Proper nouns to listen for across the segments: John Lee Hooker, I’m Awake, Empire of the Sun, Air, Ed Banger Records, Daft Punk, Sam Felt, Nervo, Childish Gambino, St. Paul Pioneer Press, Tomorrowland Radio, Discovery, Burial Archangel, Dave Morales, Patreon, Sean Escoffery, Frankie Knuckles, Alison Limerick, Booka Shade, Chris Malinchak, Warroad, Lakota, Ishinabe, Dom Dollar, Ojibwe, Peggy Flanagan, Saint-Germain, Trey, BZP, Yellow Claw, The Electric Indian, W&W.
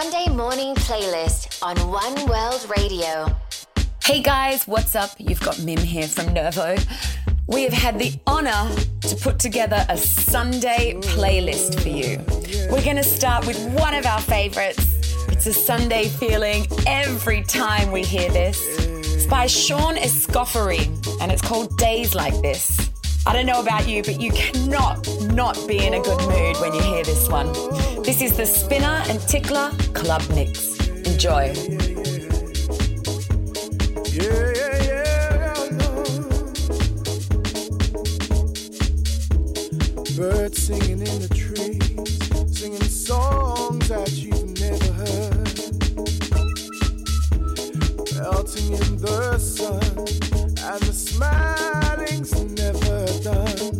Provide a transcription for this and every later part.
Sunday morning playlist on One World Radio. Hey guys, what's up? You've got Mim here from Nervo. We have had the honour to put together a Sunday playlist for you. We're going to start with one of our favourites. It's a Sunday feeling every time we hear this. It's by Sean Escoffery and it's called Days Like This. I don't know about you, but you cannot not be in a good mood when you hear this one. This is the Spinner and Tickler Club Mix. Enjoy. Birds singing in the trees, singing songs that you've never heard. Melting in the sun, and the smiling's never done.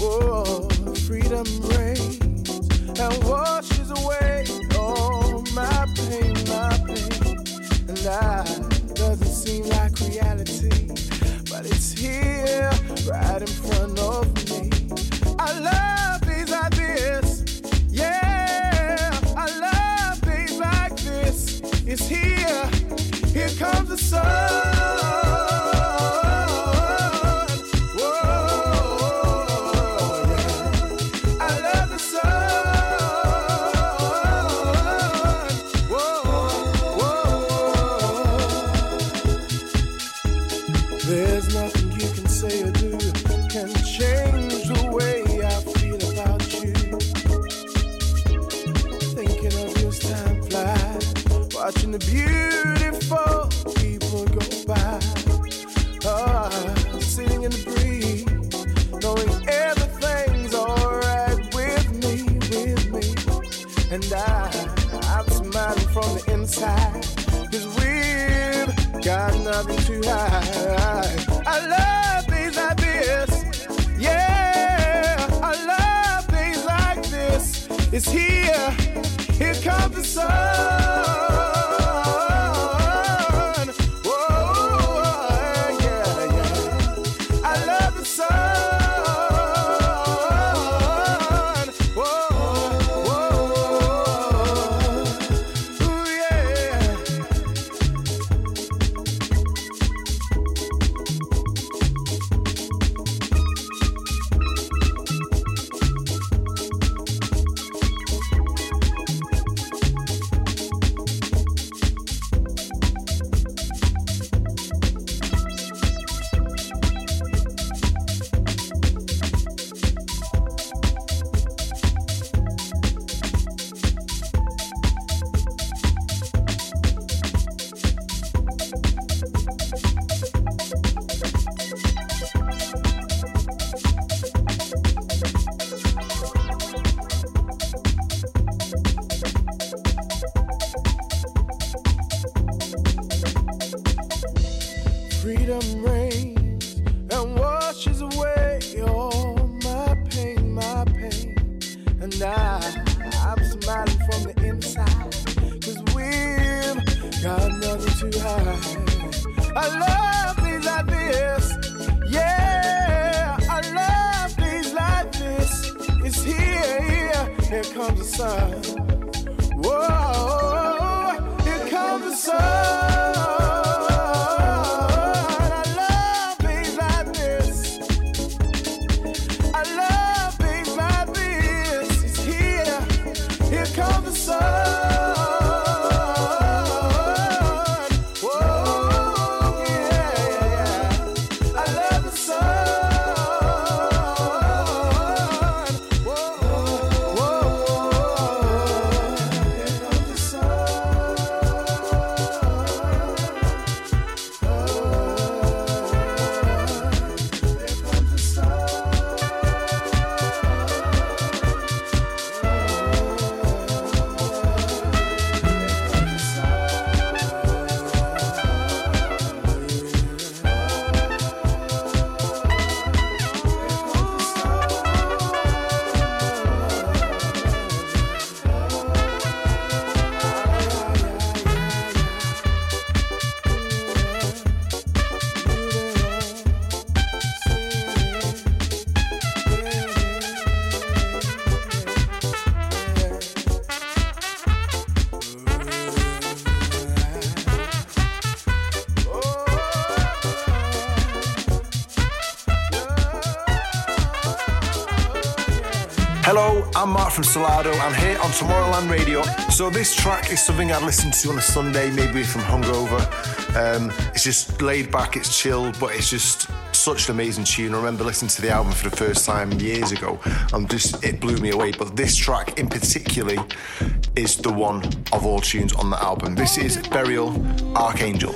Whoa, freedom reigns and washes away all my pain. And life doesn't seem like reality, but it's here, right in front of me. I love days like this, yeah. I love days like this. It's here. Here comes the sun. Whoa. I love the sun. Whoa. There's nothing you can say or do can change the way watching the beautiful people go by, sitting in the breeze, knowing everything's alright with me, and I'm smiling from the inside, 'cause we've got nothing to hide. I love days like this, yeah, I love days like this, it's here, here comes the sun. Hello, I'm Mark from Salado. I'm here on Tomorrowland Radio. So this track is something I listen to on a Sunday, maybe if I'm hungover. It's just laid back, it's chilled, but it's just such an amazing tune. I remember listening to the album for the first time years ago, and just it blew me away. But this track in particular is the one of all tunes on the album. This is Burial Archangel.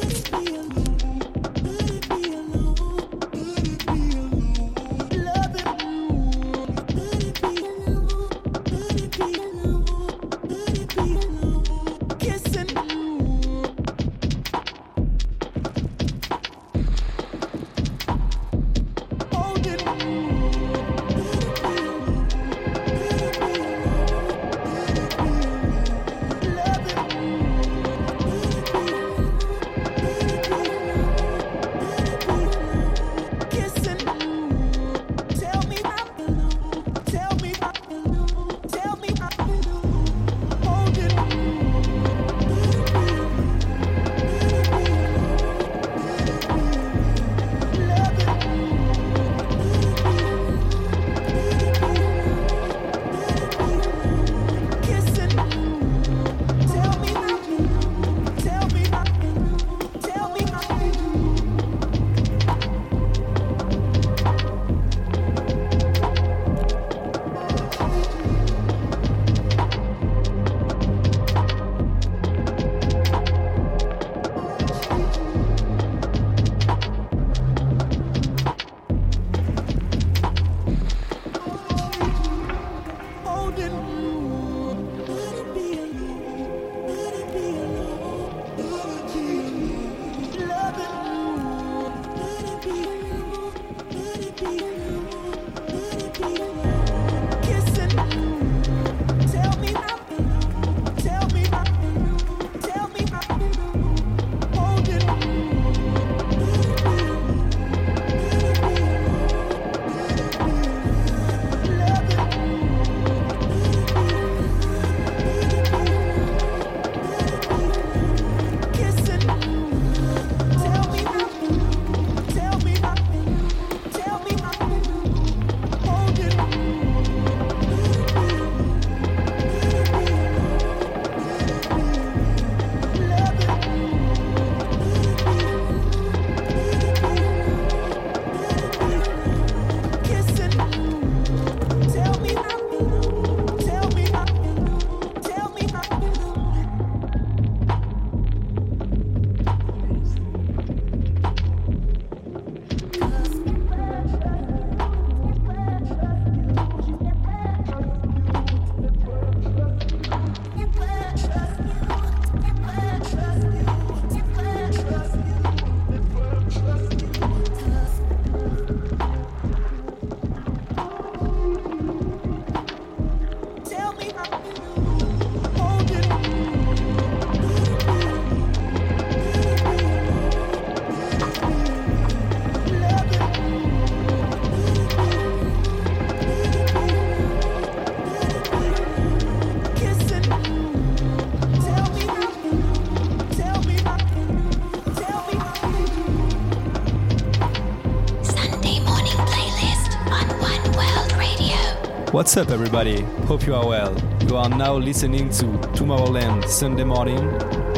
What's up, everybody? Hope you are well. You are now listening to Tomorrowland Sunday Morning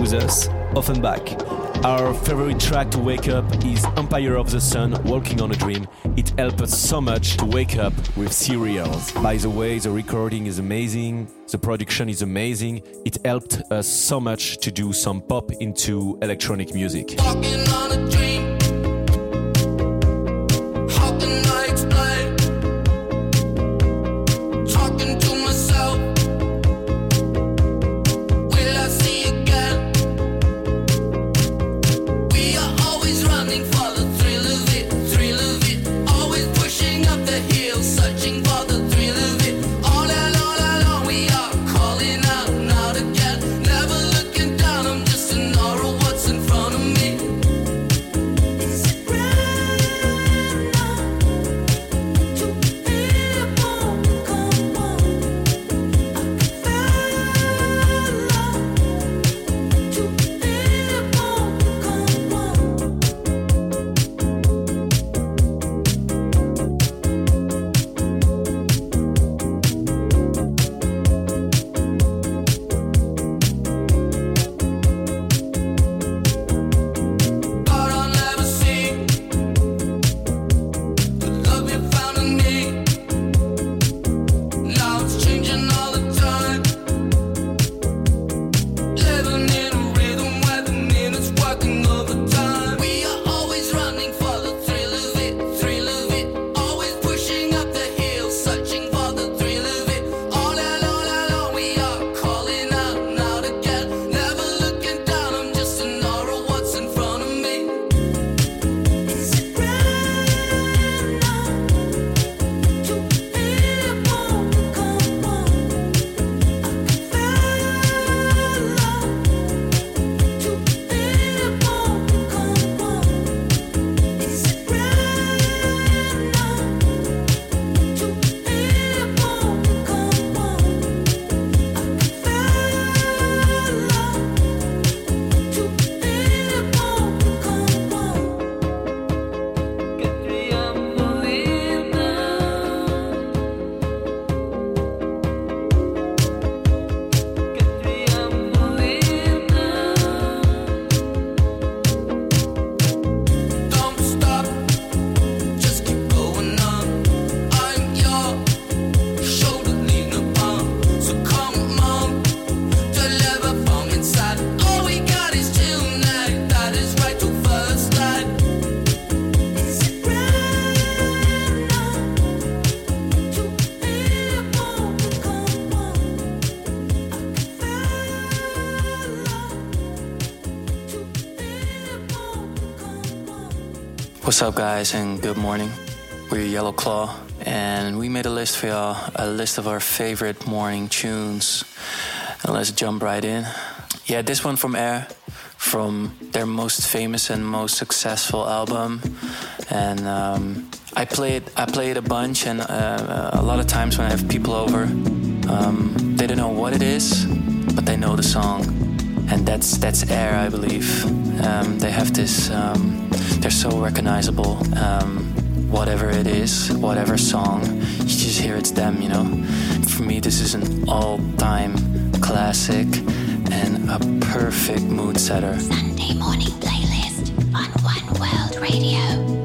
with us, Offenbach. Our favorite track to wake up is Empire of the Sun, Walking on a Dream. It helped us so much to wake up with cereals. By the way, the recording is amazing. The production is amazing. It helped us so much to do some pop into electronic music. Walking on a dream. What's up, guys, and good morning. We're Yellow Claw, and we made a list for y'all, a list of our favorite morning tunes. And let's jump right in. Yeah, this one from Air, from their most famous and most successful album. And I play it a bunch, and a lot of times when I have people over, they don't know what it is, but they know the song. And that's Air, I believe. They have this, they're so recognizable. Whatever it is, whatever song, you just hear it's them, you know? For me, this is an all-time classic and a perfect mood setter. Sunday morning playlist on One World Radio.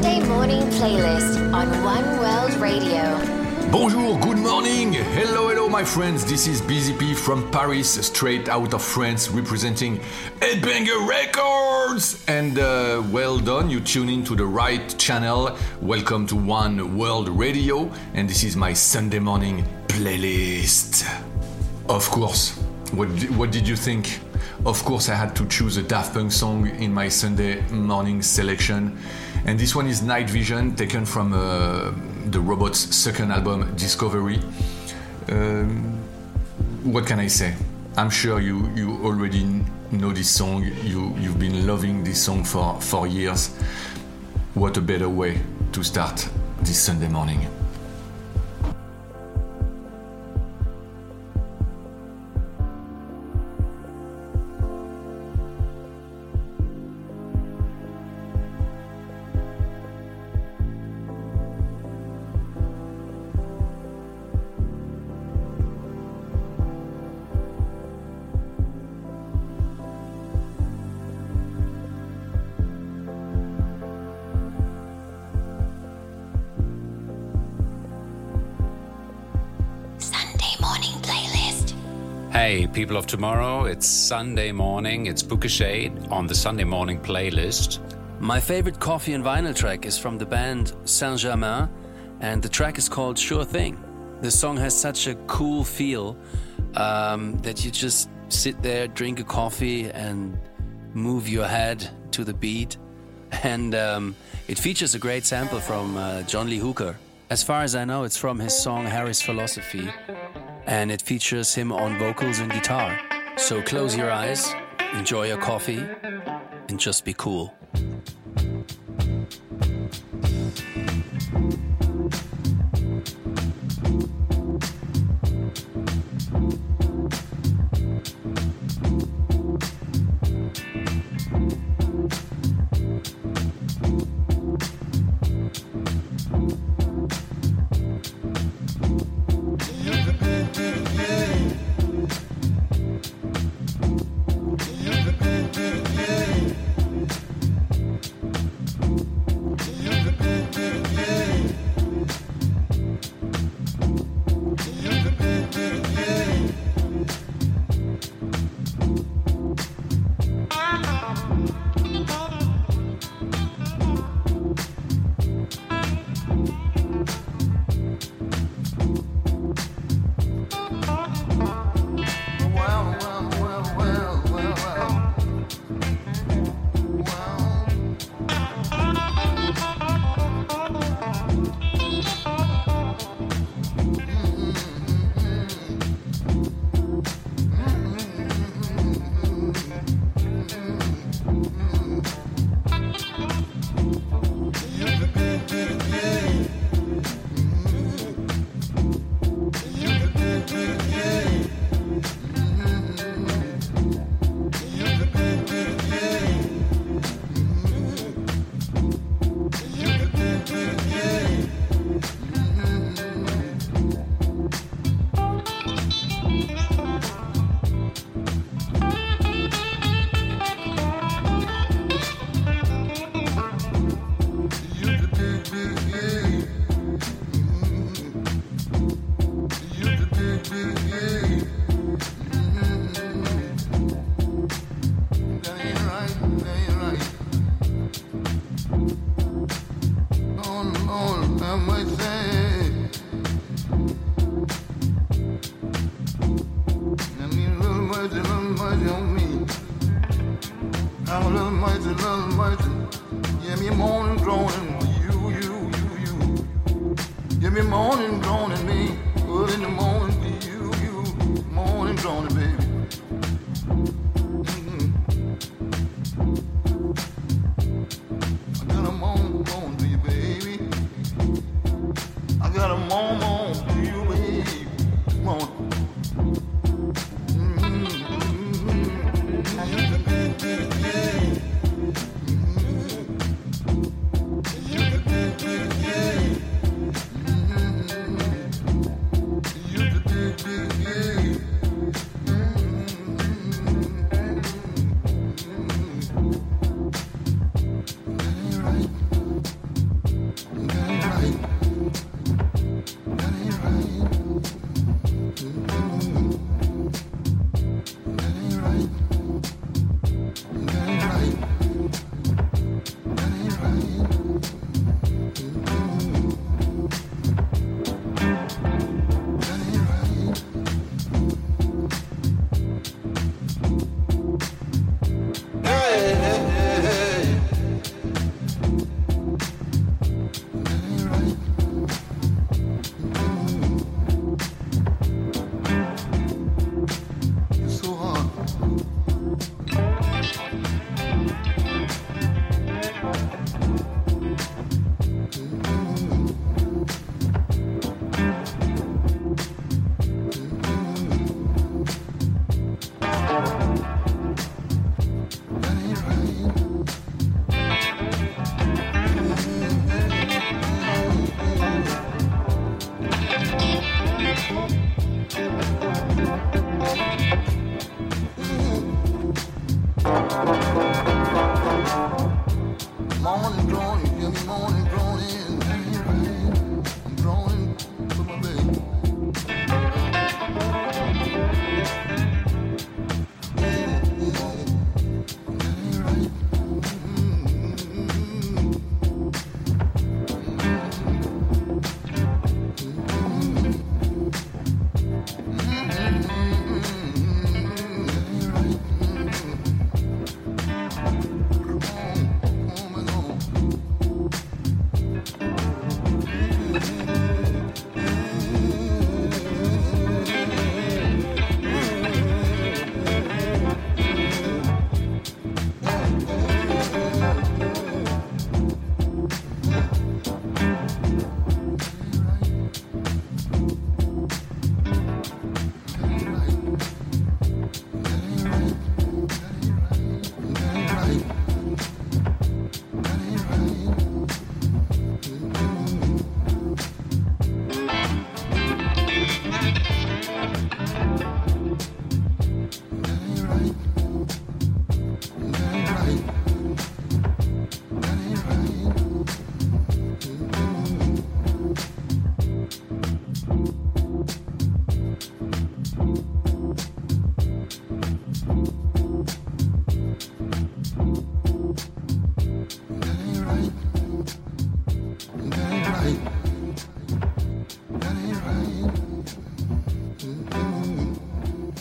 Sunday morning playlist on One World Radio. Bonjour, good morning, hello, hello my friends, this is BZP from Paris, straight out of France, representing Ed Banger Records, and well done, you tune in to the right channel. Welcome to One World Radio, and this is my Sunday morning playlist. Of course, what did you think? Of course I had to choose a Daft Punk song in my Sunday morning selection, and this one is Night Vision, taken from The Robot's second album, Discovery. What can I say? I'm sure you already know this song. You've been loving this song for years. What a better way to start this Sunday morning. Hey, people of tomorrow, it's Sunday morning, it's Booka Shade on the Sunday morning playlist. My favorite coffee and vinyl track is from the band Saint-Germain, and the track is called Sure Thing. The song has such a cool feel that you just sit there, drink a coffee, and move your head to the beat. And it features a great sample from John Lee Hooker. As far as I know, it's from his song Harry's Philosophy. And it features him on vocals and guitar. So close your eyes, enjoy your coffee, and just be cool.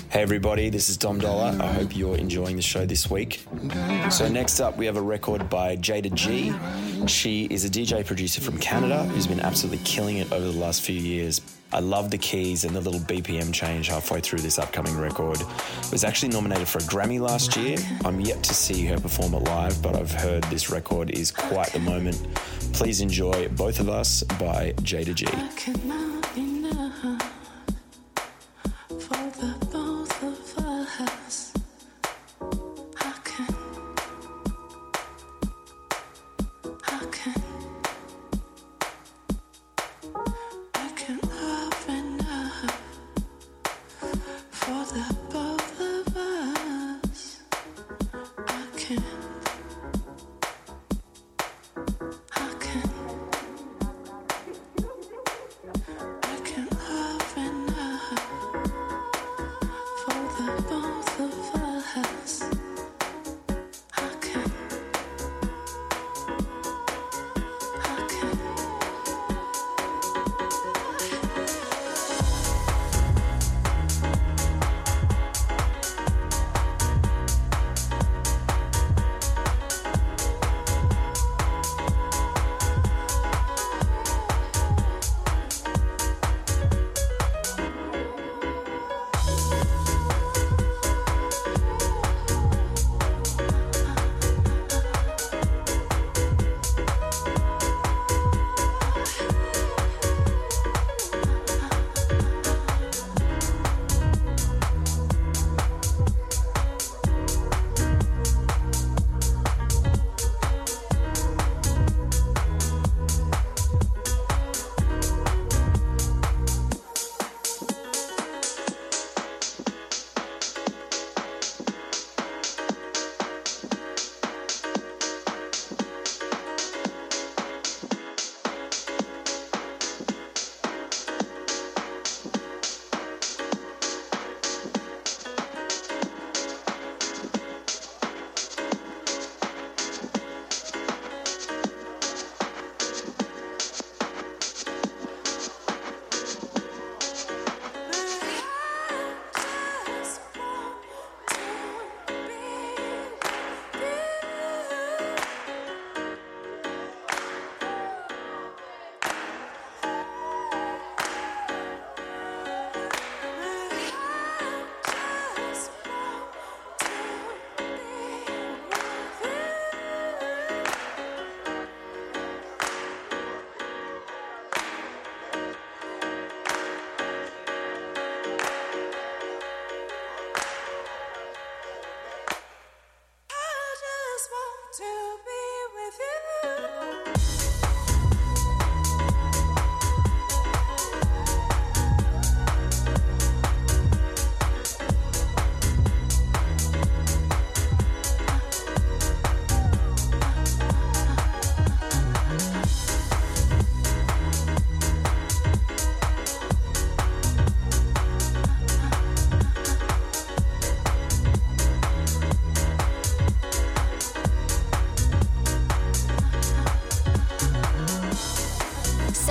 Hey everybody, this is Dom Dollar. I hope you're enjoying the show this week. So next up we have a record by Jada G. She is a DJ producer from Canada who's been absolutely killing it over the last few years. I love the keys and the little BPM change halfway through this upcoming record. It was actually nominated for a Grammy last year. I'm yet to see her perform it live, but I've heard this record is quite the moment. Please enjoy Both of Us by Jada G.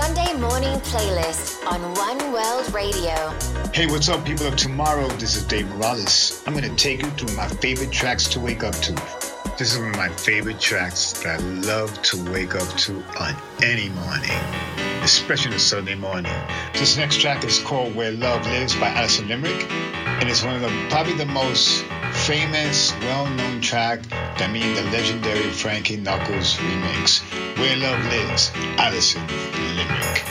Sunday morning playlist on One World Radio. Hey, what's up, people of tomorrow? This is Dave Morales. I'm going to take you through my favorite tracks to wake up to. This is one of my favorite tracks that I love to wake up to on any morning, especially on a Sunday morning. This next track is called Where Love Lives by Alison Limerick, and it's one of the probably the most famous, well-known track that made the legendary Frankie Knuckles remix. Where Love Lives, Alison Limerick.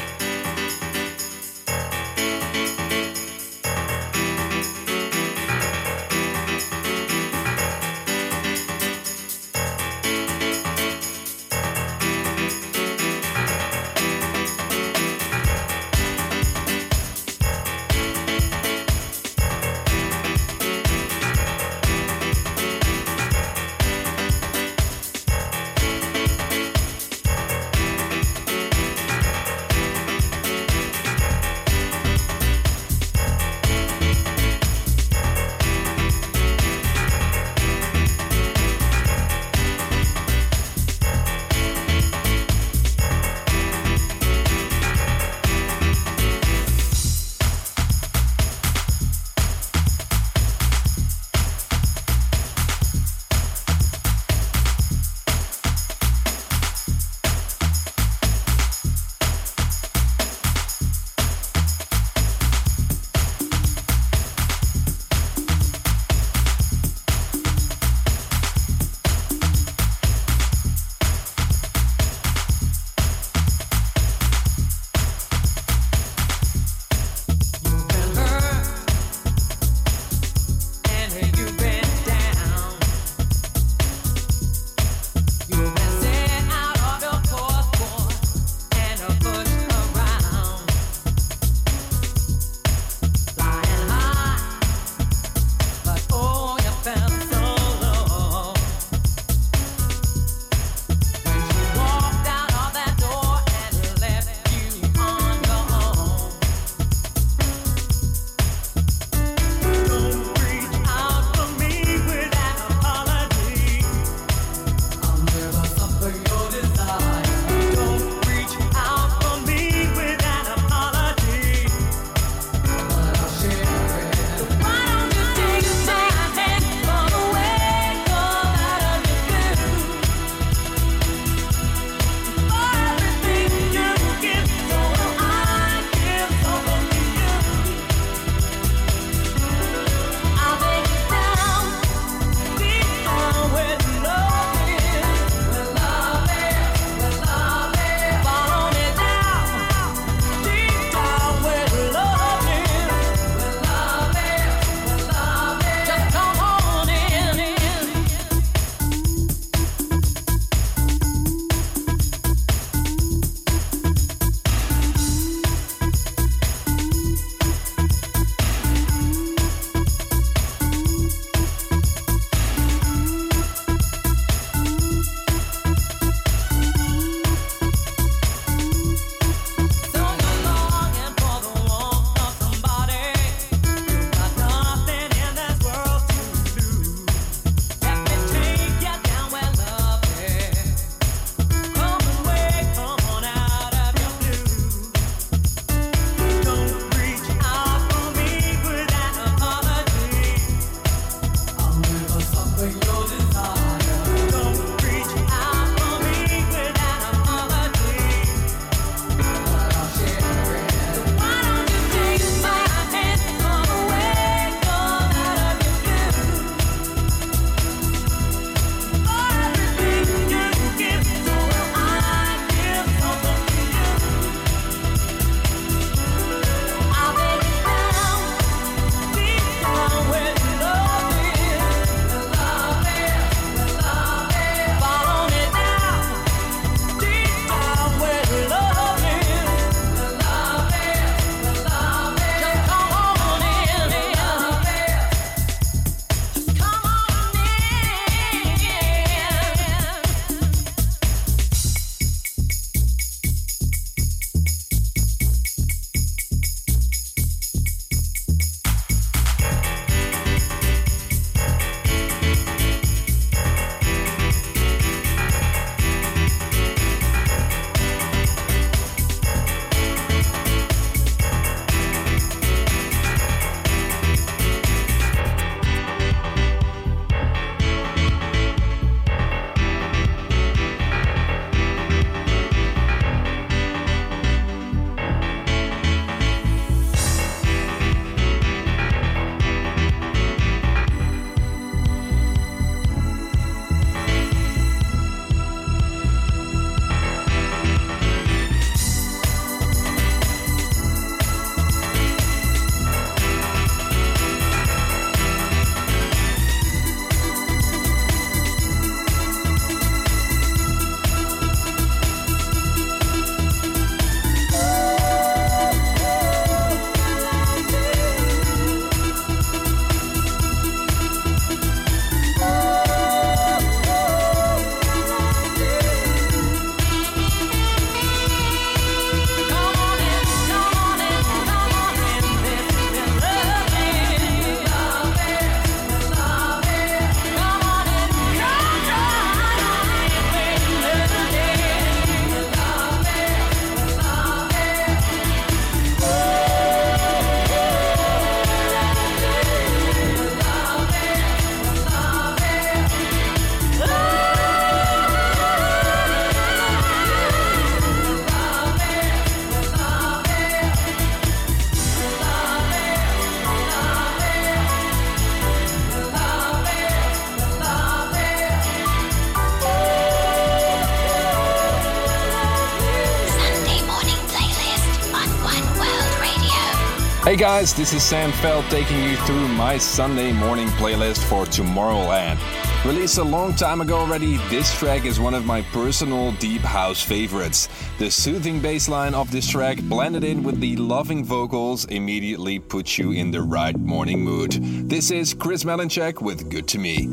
Hey guys, this is Sam Felt taking you through my Sunday morning playlist for Tomorrowland. Released a long time ago already, this track is one of my personal deep house favorites. The soothing bass line of this track, blended in with the loving vocals, immediately puts you in the right morning mood. This is Chris Malinchak with Good To Me.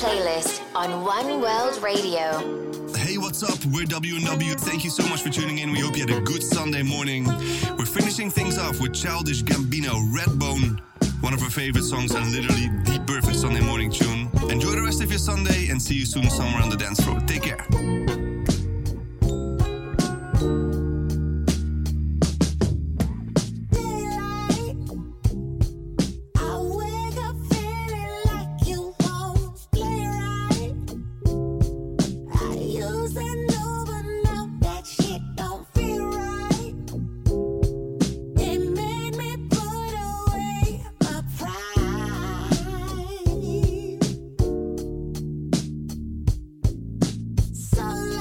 Playlist on One World Radio. Hey, what's up? We're W&W. Thank you so much for tuning in. We hope you had a good Sunday morning. We're finishing things off with Childish Gambino, Redbone, one of our favorite songs and literally the perfect Sunday morning tune. Enjoy the rest of your Sunday and see you soon somewhere on the dance floor. Take care. So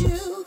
you.